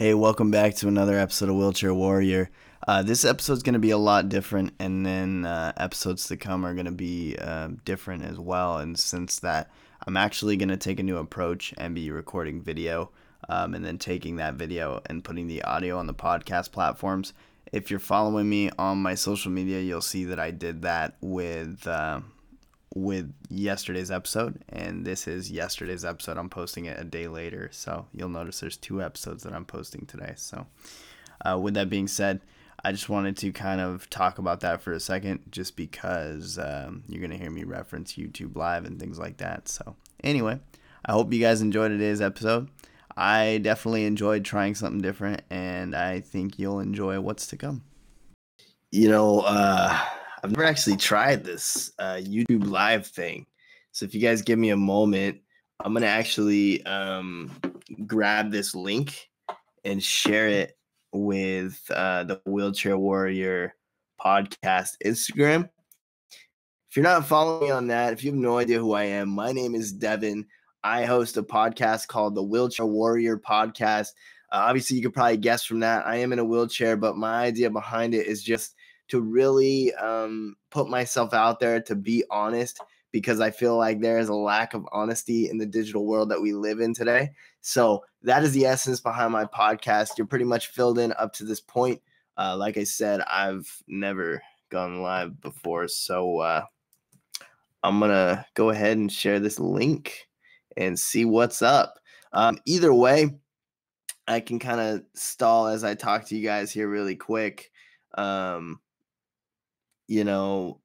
Hey, welcome back to another episode of Wheelchair Warrior. This episode's going to be a lot different, and then episodes to come are going to be different as well. And since that, I'm actually going to take a new approach and be recording video and then taking that video and putting the audio on the podcast platforms. If you're following me on my social media, you'll see that I did that with yesterday's episode, and this is yesterday's episode. I'm posting it a day later, so you'll notice there's two episodes that I'm posting today. So with that being said, I just wanted to kind of talk about that for a second, just because you're going to hear me reference YouTube Live and things like that. So anyway, I hope you guys enjoyed today's episode. I definitely enjoyed trying something different, and I think you'll enjoy what's to come. You know, I've never actually tried this YouTube Live thing. So if you guys give me a moment, I'm going to actually grab this link and share it with the Wheelchair Warrior podcast Instagram. If you're not following me on that, if you have no idea who I am, my name is Devin. I host a podcast called the Wheelchair Warrior Podcast. Obviously, you could probably guess from that, I am in a wheelchair, but my idea behind it is just to really put myself out there, to be honest, because I feel like there is a lack of honesty in the digital world that we live in today. So that is the essence behind my podcast. You're pretty much filled in up to this point. Like I said, I've never gone live before. So I'm going to go ahead and share this link and see what's up. Either way, I can kind of stall as I talk to you guys here really quick. You know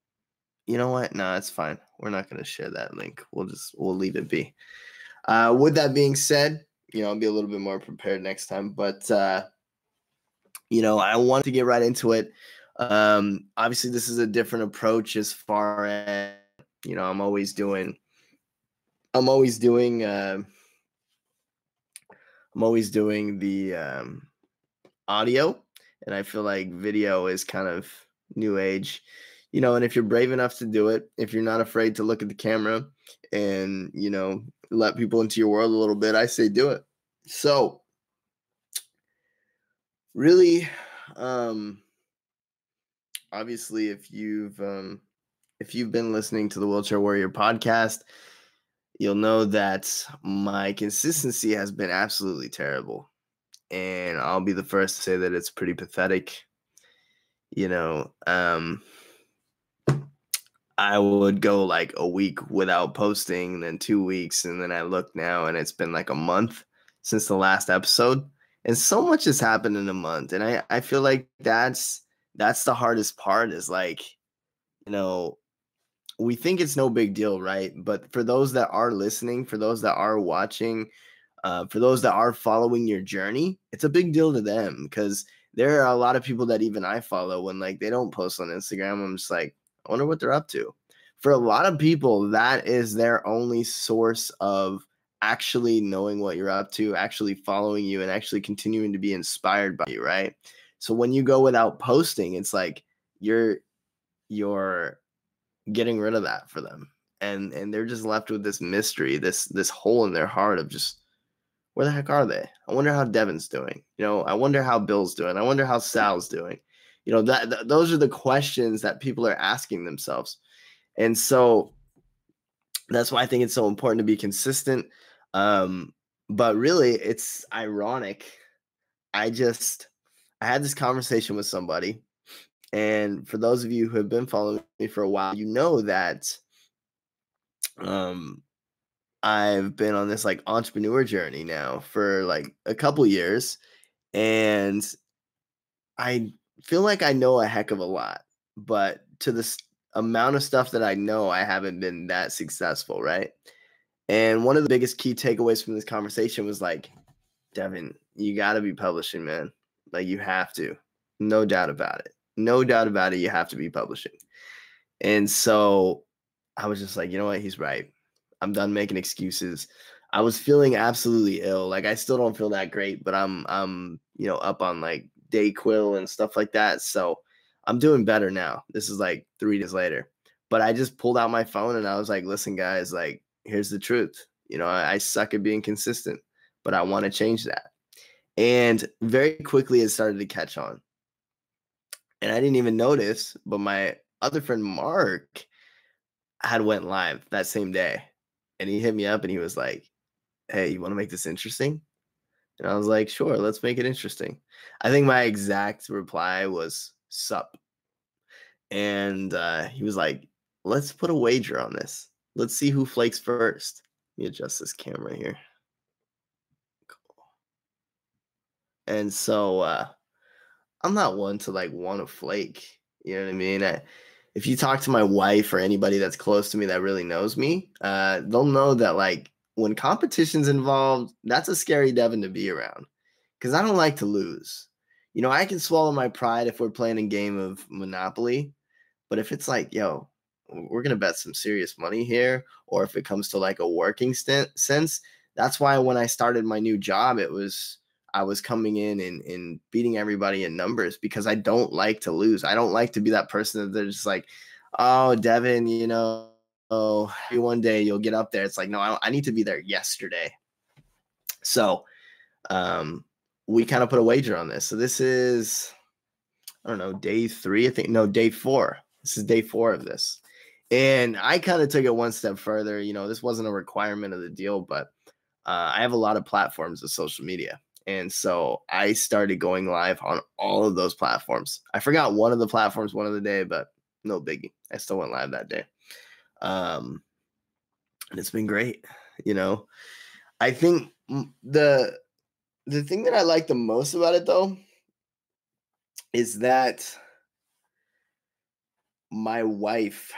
what? No, it's fine. We're not going to share that link. We'll leave it be. With that being said, you know, I'll be a little bit more prepared next time, but, you know, I want to get right into it. Obviously this is a different approach as far as, you know, I'm always doing the, audio, and I feel like video is kind of new age, you know, and if you're brave enough to do it, if you're not afraid to look at the camera and, you know, let people into your world a little bit, I say do it. So really, obviously if you've been listening to the Wheelchair Warrior podcast, you'll know that my consistency has been absolutely terrible. And I'll be the first to say that it's pretty pathetic. You know, I would go like a week without posting, then 2 weeks, and then I look now and it's been like a month since the last episode. And so much has happened in a month. And I feel like that's the hardest part is, like, you know, we think it's no big deal, right? But for those that are listening, for those that are watching, for those that are following your journey, it's a big deal to them, because there are a lot of people that even I follow when, like, they don't post on Instagram. I'm just like, I wonder what they're up to. For a lot of people, that is their only source of actually knowing what you're up to, actually following you, and actually continuing to be inspired by you, right? So when you go without posting, it's like you're getting rid of that for them. And they're just left with this mystery, this hole in their heart of just, where the heck are they? I wonder how Devin's doing. You know, I wonder how Bill's doing. I wonder how Sal's doing. You know, those are the questions that people are asking themselves. And so that's why I think it's so important to be consistent. But really, it's ironic. I had this conversation with somebody. And for those of you who have been following me for a while, you know that I've been on this like entrepreneur journey now for like a couple years, and I feel like I know a heck of a lot, but to this amount of stuff that I know, I haven't been that successful, right? And one of the biggest key takeaways from this conversation was like, Devin, you got to be publishing, man. Like, you have to. No doubt about it. No doubt about it. You have to be publishing. And so I was just like, you know what? He's right. I'm done making excuses. I was feeling absolutely ill. Like, I still don't feel that great, but I'm you know, up on like Dayquil and stuff like that. So I'm doing better now. This is like 3 days later, but I just pulled out my phone and I was like, listen, guys, like, here's the truth. You know, I suck at being consistent, but I want to change that. And very quickly, it started to catch on. And I didn't even notice, but my other friend, Mark, had went live that same day. And he hit me up and he was like, hey, you want to make this interesting? And I was like, sure, let's make it interesting. I think my exact reply was sup. And he was like, let's put a wager on this. Let's see who flakes first. Let me adjust this camera here. Cool. And so I'm not one to like want to flake. You know what I mean? If you talk to my wife or anybody that's close to me that really knows me, they'll know that like when competition's involved, that's a scary Devin to be around because I don't like to lose. You know, I can swallow my pride if we're playing a game of Monopoly, but if it's like, yo, we're going to bet some serious money here, or if it comes to like a working sense, that's why when I started my new job, I was coming in and beating everybody in numbers because I don't like to lose. I don't like to be that person that they're just like, oh, Devin, you know, one day you'll get up there. It's like, no, I need to be there yesterday. So we kind of put a wager on this. So this is, I don't know, day four. This is day four of this. And I kind of took it one step further. You know, this wasn't a requirement of the deal, but I have a lot of platforms of social media. And so I started going live on all of those platforms. I forgot one of the platforms one of the day, but no biggie. I still went live that day. And it's been great. You know, I think the thing that I like the most about it, though, is that my wife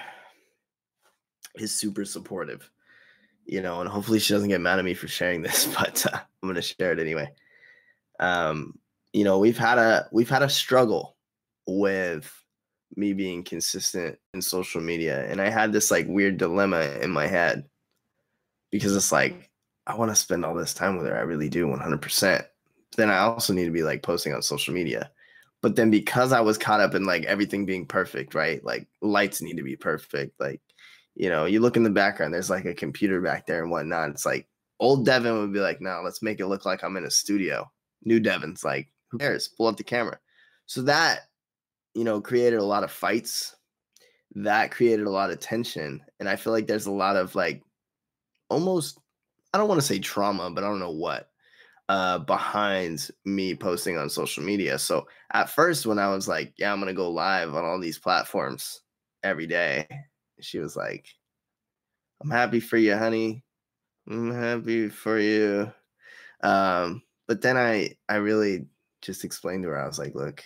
is super supportive, you know, and hopefully she doesn't get mad at me for sharing this, but I'm going to share it anyway. You know, we've had a struggle with me being consistent in social media. And I had this like weird dilemma in my head because it's like, I want to spend all this time with her. I really do 100%. Then I also need to be like posting on social media. But then because I was caught up in like everything being perfect, right? Like lights need to be perfect. Like, you know, you look in the background, there's like a computer back there and whatnot. It's like old Devin would be like, no, let's make it look like I'm in a studio. New Devin's like, who cares? Pull up the camera. So that, you know, created a lot of fights. That created a lot of tension. And I feel like there's a lot of like almost, I don't want to say trauma, but I don't know what behind me posting on social media. So at first when I was like, yeah, I'm going to go live on all these platforms every day, she was like, I'm happy for you, honey. I'm happy for you. But then I really just explained to her, I was like, look,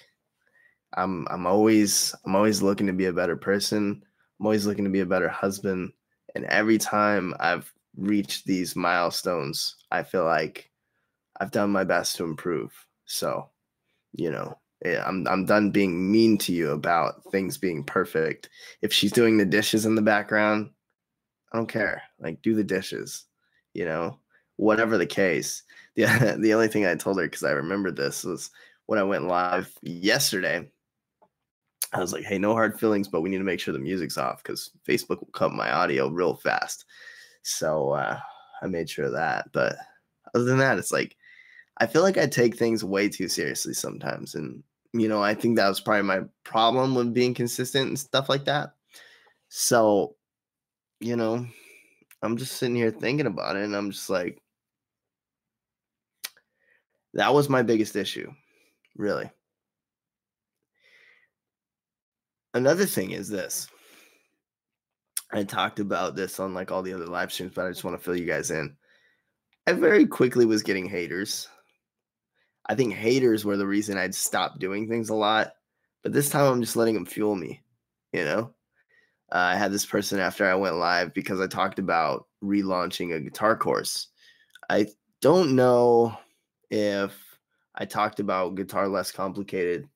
I'm always looking to be a better person. I'm always looking to be a better husband. And every time I've reached these milestones, I feel like I've done my best to improve. So, you know, I'm done being mean to you about things being perfect. If she's doing the dishes in the background, I don't care. Like, do the dishes, you know, whatever the case. The only thing I told her, because I remembered this, was when I went live yesterday, I was like, hey, no hard feelings, but we need to make sure the music's off because Facebook will cut my audio real fast. So I made sure of that. But other than that, it's like, I feel like I take things way too seriously sometimes. And, you know, I think that was probably my problem with being consistent and stuff like that. So, you know, I'm just sitting here thinking about it and I'm just like, that was my biggest issue, really. Another thing is this. I talked about this on like all the other live streams, but I just want to fill you guys in. I very quickly was getting haters. I think haters were the reason I'd stopped doing things a lot, but this time I'm just letting them fuel me, you know? I had this person after I went live because I talked about relaunching a guitar course. I don't know if I talked about Guitar Less Complicated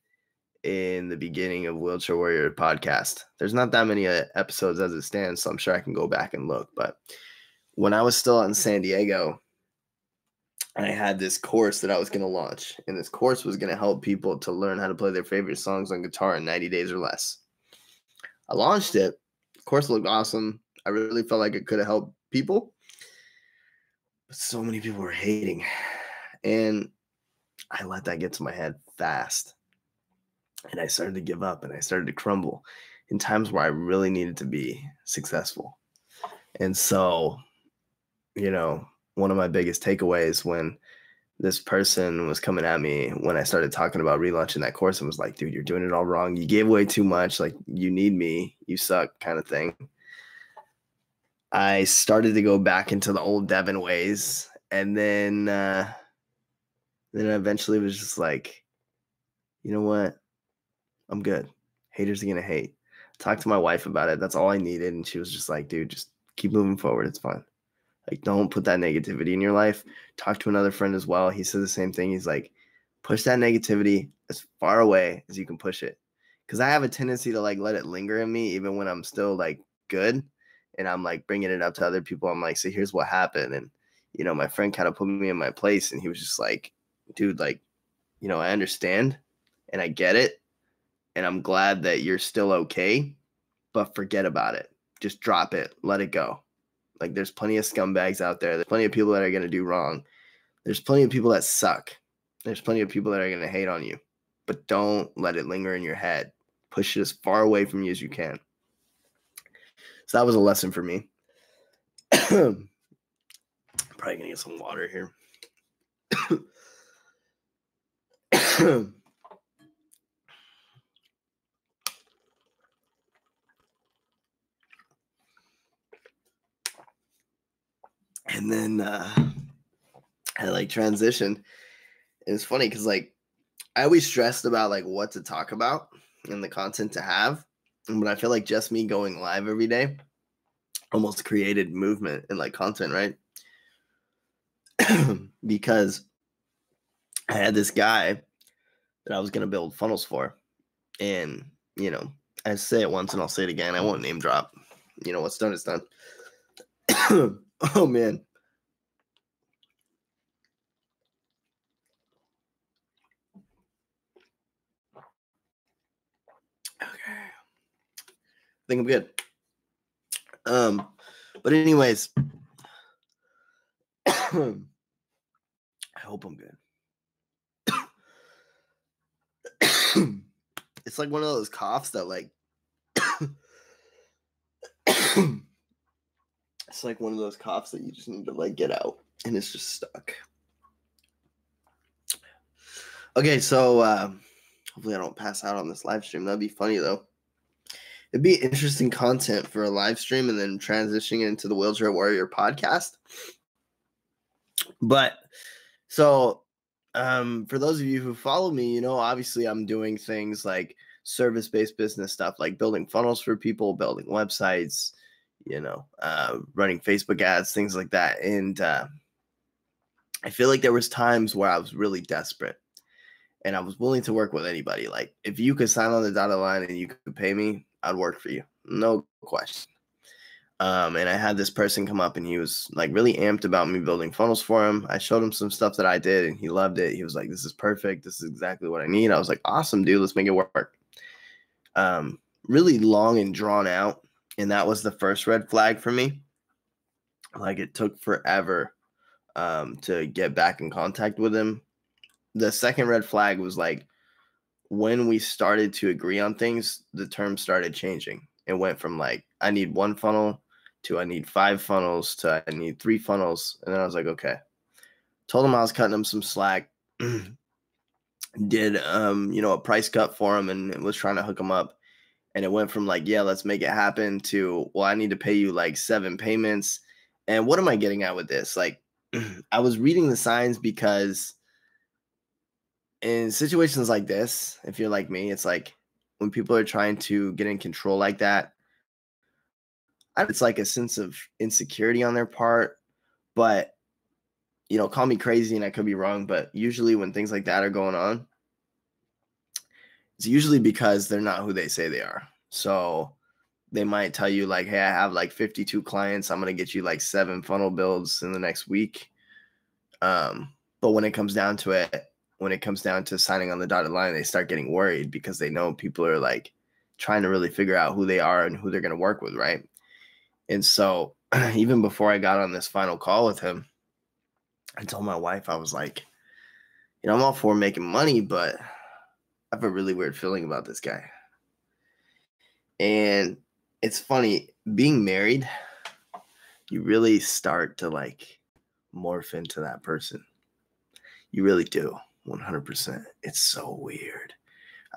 in the beginning of Wheelchair Warrior podcast. There's not that many episodes as it stands, so I'm sure I can go back and look. But when I was still out in San Diego, I had this course that I was going to launch, and this course was going to help people to learn how to play their favorite songs on guitar in 90 days or less. I launched it. The course looked awesome. I really felt like it could have helped people, but so many people were hating. And I let that get to my head fast. And I started to give up and I started to crumble in times where I really needed to be successful. And so, you know, one of my biggest takeaways when this person was coming at me when I started talking about relaunching that course and was like, dude, you're doing it all wrong. You gave away too much. Like, you need me. You suck, kind of thing. I started to go back into the old Devin ways. And then I eventually was just like, you know what? I'm good. Haters are going to hate. Talked to my wife about it. That's all I needed. And she was just like, dude, just keep moving forward. It's fine. Like, don't put that negativity in your life. Talk to another friend as well. He said the same thing. He's like, push that negativity as far away as you can push it. Because I have a tendency to, like, let it linger in me even when I'm still, like, good. And I'm, like, bringing it up to other people. I'm like, so here's what happened. And, you know, my friend kind of put me in my place. And he was just like, dude, like, you know, I understand. And I get it. And I'm glad that you're still okay. But forget about it. Just drop it. Let it go. Like, there's plenty of scumbags out there. There's plenty of people that are going to do wrong. There's plenty of people that suck. There's plenty of people that are going to hate on you. But don't let it linger in your head. Push it as far away from you as you can. So that was a lesson for me. Probably going to get some water here. And then I like transitioned. And it's funny because, like, I always stressed about, like, what to talk about and the content to have. But I feel like just me going live every day almost created movement and, like, content, right? Because I had this guy that I was going to build funnels for. And, you know, I say it once and I'll say it again. I won't name drop. You know, what's done is done. Oh, man. Okay. I think I'm good. But anyways, I hope I'm good. It's like one of those coughs that, like, it's like one of those coughs that you just need to, like, get out, and it's just stuck. Okay, so hopefully I don't pass out on this live stream. That'd be funny, though. It'd be interesting content for a live stream and then transitioning into the Wheelchair Warrior podcast. But so for those of you who follow me, you know, obviously I'm doing things like service-based business stuff, like building funnels for people, building websites, you know, running Facebook ads, things like that. And I feel like there was times where I was really desperate and I was willing to work with anybody. Like, if you could sign on the dotted line and you could pay me, I'd work for you. No question. And I had this person come up and he was, like, really amped about me building funnels for him. I showed him some stuff that I did and he loved it. He was like, this is perfect. This is exactly what I need. I was like, awesome, dude. Let's make it work. Really long and drawn out. And that was the first red flag for me. Like, it took forever to get back in contact with him. The second red flag was, like, when we started to agree on things, the terms started changing. It went from, like, I need one funnel to I need five funnels to I need three funnels. And then I was like, okay. Told him I was cutting him some slack. Did, you know, a price cut for him and was trying to hook him up. And it went from, like, yeah, let's make it happen to, well, I need to pay you, like, 7 payments. And what am I getting at with this? Like, I was reading the signs because in situations like this, if you're like me, it's like when people are trying to get in control like that, it's like a sense of insecurity on their part. But, you know, call me crazy and I could be wrong. But usually when things like that are going on, it's usually because they're not who they say they are. So they might tell you, like, hey, I have, like, 52 clients. I'm going to get you, like, 7 funnel builds in the next week. But when it comes down to it, when it comes down to signing on the dotted line, they start getting worried because they know people are, like, trying to really figure out who they are and who they're going to work with, right? And so even before I got on this final call with him, I told my wife, I was like, you know, I'm all for making money, but I have a really weird feeling about this guy. And it's funny, being married, you really start to like morph into that person. You really do. 100%. It's so weird.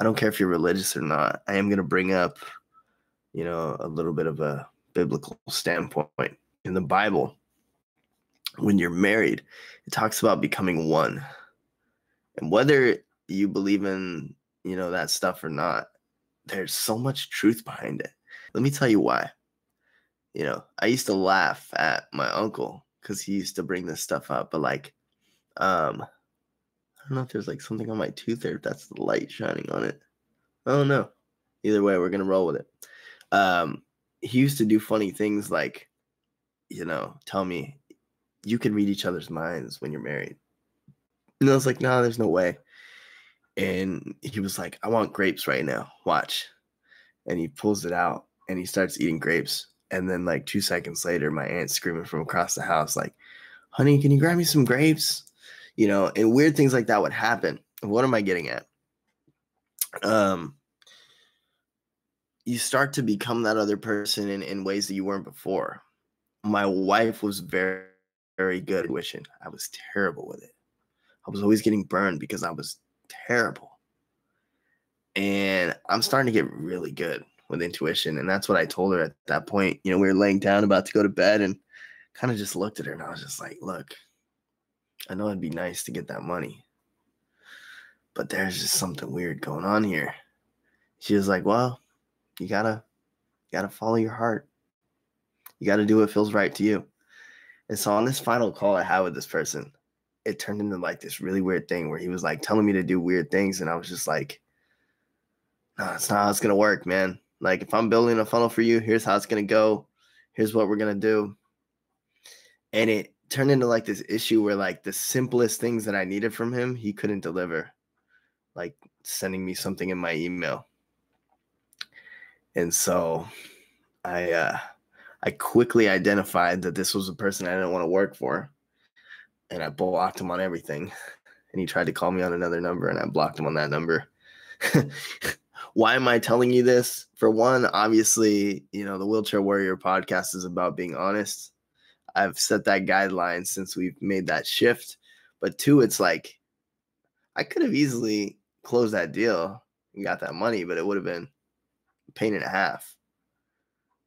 I don't care if you're religious or not. I am going to bring up, you know, a little bit of a biblical standpoint. In the Bible, when you're married, it talks about becoming one. And whether you believe in, you know, that stuff or not, there's so much truth behind it. Let me tell you why. You know, I used to laugh at my uncle because he used to bring this stuff up. But like, I don't know if there's like something on my tooth there, if that's the light shining on it. I don't know. Either way, we're going to roll with it. He used to do funny things like, you know, tell me you can read each other's minds when you're married. And I was like, nah, there's no way. And he was like, I want grapes right now. Watch. And he pulls it out and he starts eating grapes. And then like 2 seconds later, my aunt's screaming from across the house, like, honey, can you grab me some grapes? You know, and weird things like that would happen. What am I getting at? You start to become that other person in ways that you weren't before. My wife was very, very good at wishing. I was terrible with it. I was always getting burned because I was terrible. And I'm starting to get really good with intuition. And that's what I told her at that point. You know, we were laying down about to go to bed and kind of just looked at her. And I was just like, look. I know it'd be nice to get that money, but there's just something weird going on here. She was like, well, you gotta follow your heart. You gotta do what feels right to you. And so on this final call I had with this person, it turned into like this really weird thing where he was like telling me to do weird things. And I was just like, no, that's not how it's going to work, man. Like if I'm building a funnel for you, here's how it's going to go. Here's what we're going to do. And it turned into like this issue where like the simplest things that I needed from him, he couldn't deliver, like sending me something in my email. And so I quickly identified that this was a person I didn't want to work for, and I blocked him on everything. And he tried to call me on another number, and I blocked him on that number. Why am I telling you this? For one, obviously, you know, the Wheelchair Warrior podcast is about being honest. I've set that guideline since we've made that shift. But two, it's like I could have easily closed that deal and got that money, but it would have been a pain and a half.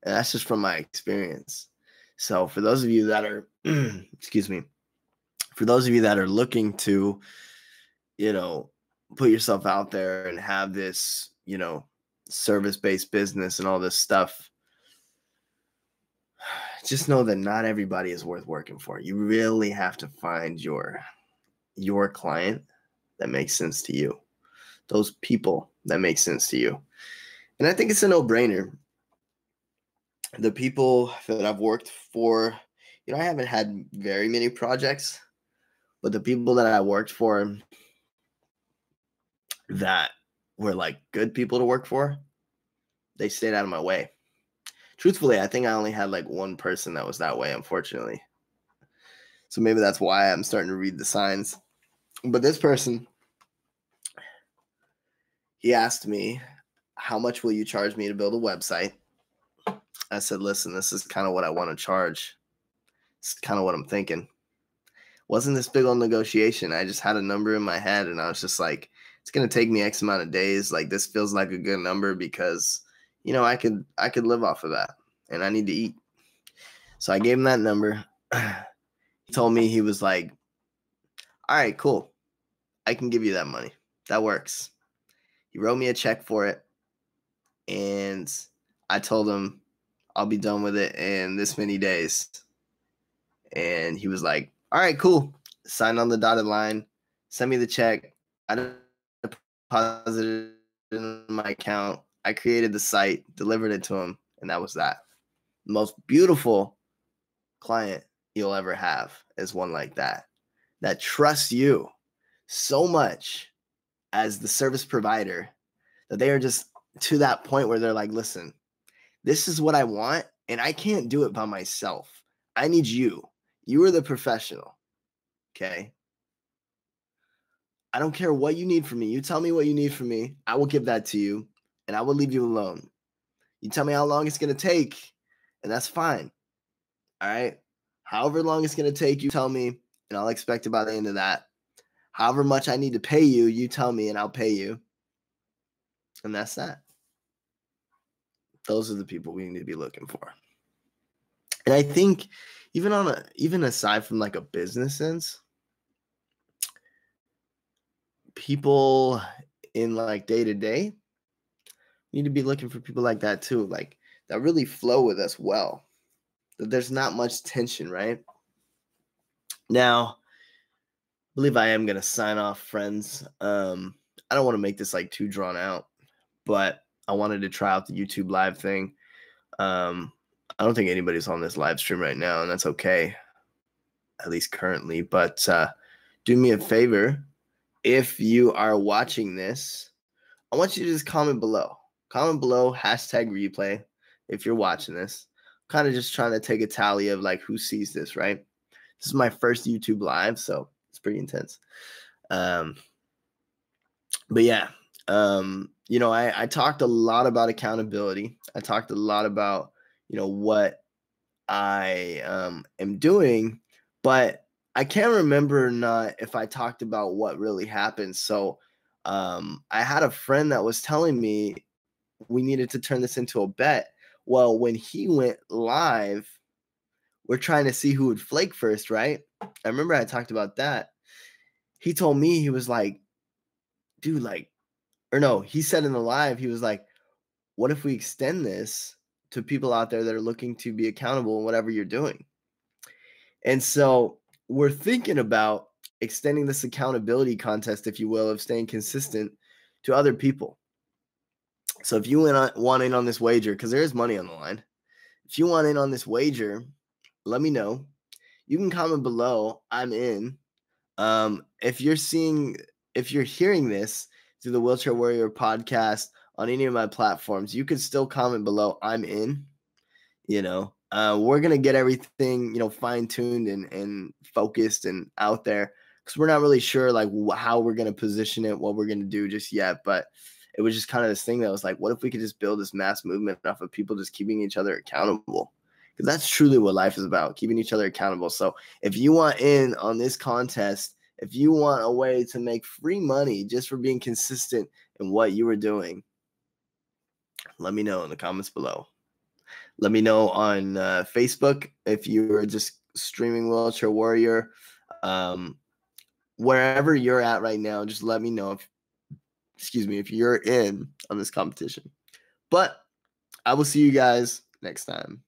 And that's just from my experience. So for those of you that are, excuse me, for those of you that are looking to, you know, put yourself out there and have this, you know, service-based business and all this stuff, just know that not everybody is worth working for. You really have to find your client that makes sense to you, those people that make sense to you. And I think it's a no-brainer. The people that I've worked for, you know, I haven't had very many projects, but the people that I worked for that were like good people to work for, they stayed out of my way. Truthfully, I think I only had like one person that was that way, unfortunately. So maybe that's why I'm starting to read the signs. But this person, he asked me, how much will you charge me to build a website? I said, listen, this is kind of what I want to charge. It's kind of what I'm thinking. Wasn't this big old negotiation. I just had a number in my head and I was just like, it's going to take me X amount of days. Like this feels like a good number because, you know, I could live off of that and I need to eat. So I gave him that number. He told me, he was like, all right, cool. I can give you that money. That works. He wrote me a check for it. And I told him I'll be done with it in this many days. And he was like, all right, cool. Signed on the dotted line. Send me the check. I deposited it in my account. I created the site, delivered it to him, and that was that. The most beautiful client you'll ever have is one like that, that trusts you so much as the service provider that they are just to that point where they're like, listen, this is what I want, and I can't do it by myself. I need you. You are the professional, okay? I don't care what you need from me. You tell me what you need from me. I will give that to you, and I will leave you alone. You tell me how long it's going to take, and that's fine. All right? However long it's going to take, you tell me, and I'll expect it by the end of that. However much I need to pay you, you tell me, and I'll pay you. And that's that. Those are the people we need to be looking for. And I think even aside from like a business sense, people in like day-to-day need to be looking for people like that too, like that really flow with us well, that there's not much tension, right? Now, I believe I am going to sign off, friends. I don't want to make this like too drawn out, but I wanted to try out the YouTube live thing. I don't think anybody's on this live stream right now, and that's okay, at least currently. But do me a favor. If you are watching this, I want you to just comment below. Comment below, #replay, if you're watching this. I'm kind of just trying to take a tally of like who sees this, right? This is my first YouTube live, so it's pretty intense. But yeah, you know, I talked a lot about accountability. I talked a lot about, you know, what I am doing, but I can't remember or not if I talked about what really happened. So I had a friend that was telling me we needed to turn this into a bet. Well, when he went live, we're trying to see who would flake first, right? I remember I talked about that. He told me, he was like, dude, like, or no, he said in the live, he was like, what if we extend this to people out there that are looking to be accountable in whatever you're doing? And so we're thinking about extending this accountability contest, if you will, of staying consistent to other people. So if you want in on this wager, because there is money on the line, if you want in on this wager, let me know. You can comment below, I'm in. If you're hearing this through the Wheelchair Warrior podcast on any of my platforms, you can still comment below, I'm in. You know, we're going to get everything, you know, fine-tuned and focused and out there, because we're not really sure like how we're going to position it, what we're going to do just yet. But it was just kind of this thing that was like, what if we could just build this mass movement off of people just keeping each other accountable? Because that's truly what life is about, keeping each other accountable. So if you want in on this contest, if you want a way to make free money just for being consistent in what you were doing, let me know in the comments below. Let me know on Facebook if you're just streaming Wheelchair Warrior. Wherever you're at right now, just let me know if you're in on this competition. But I will see you guys next time.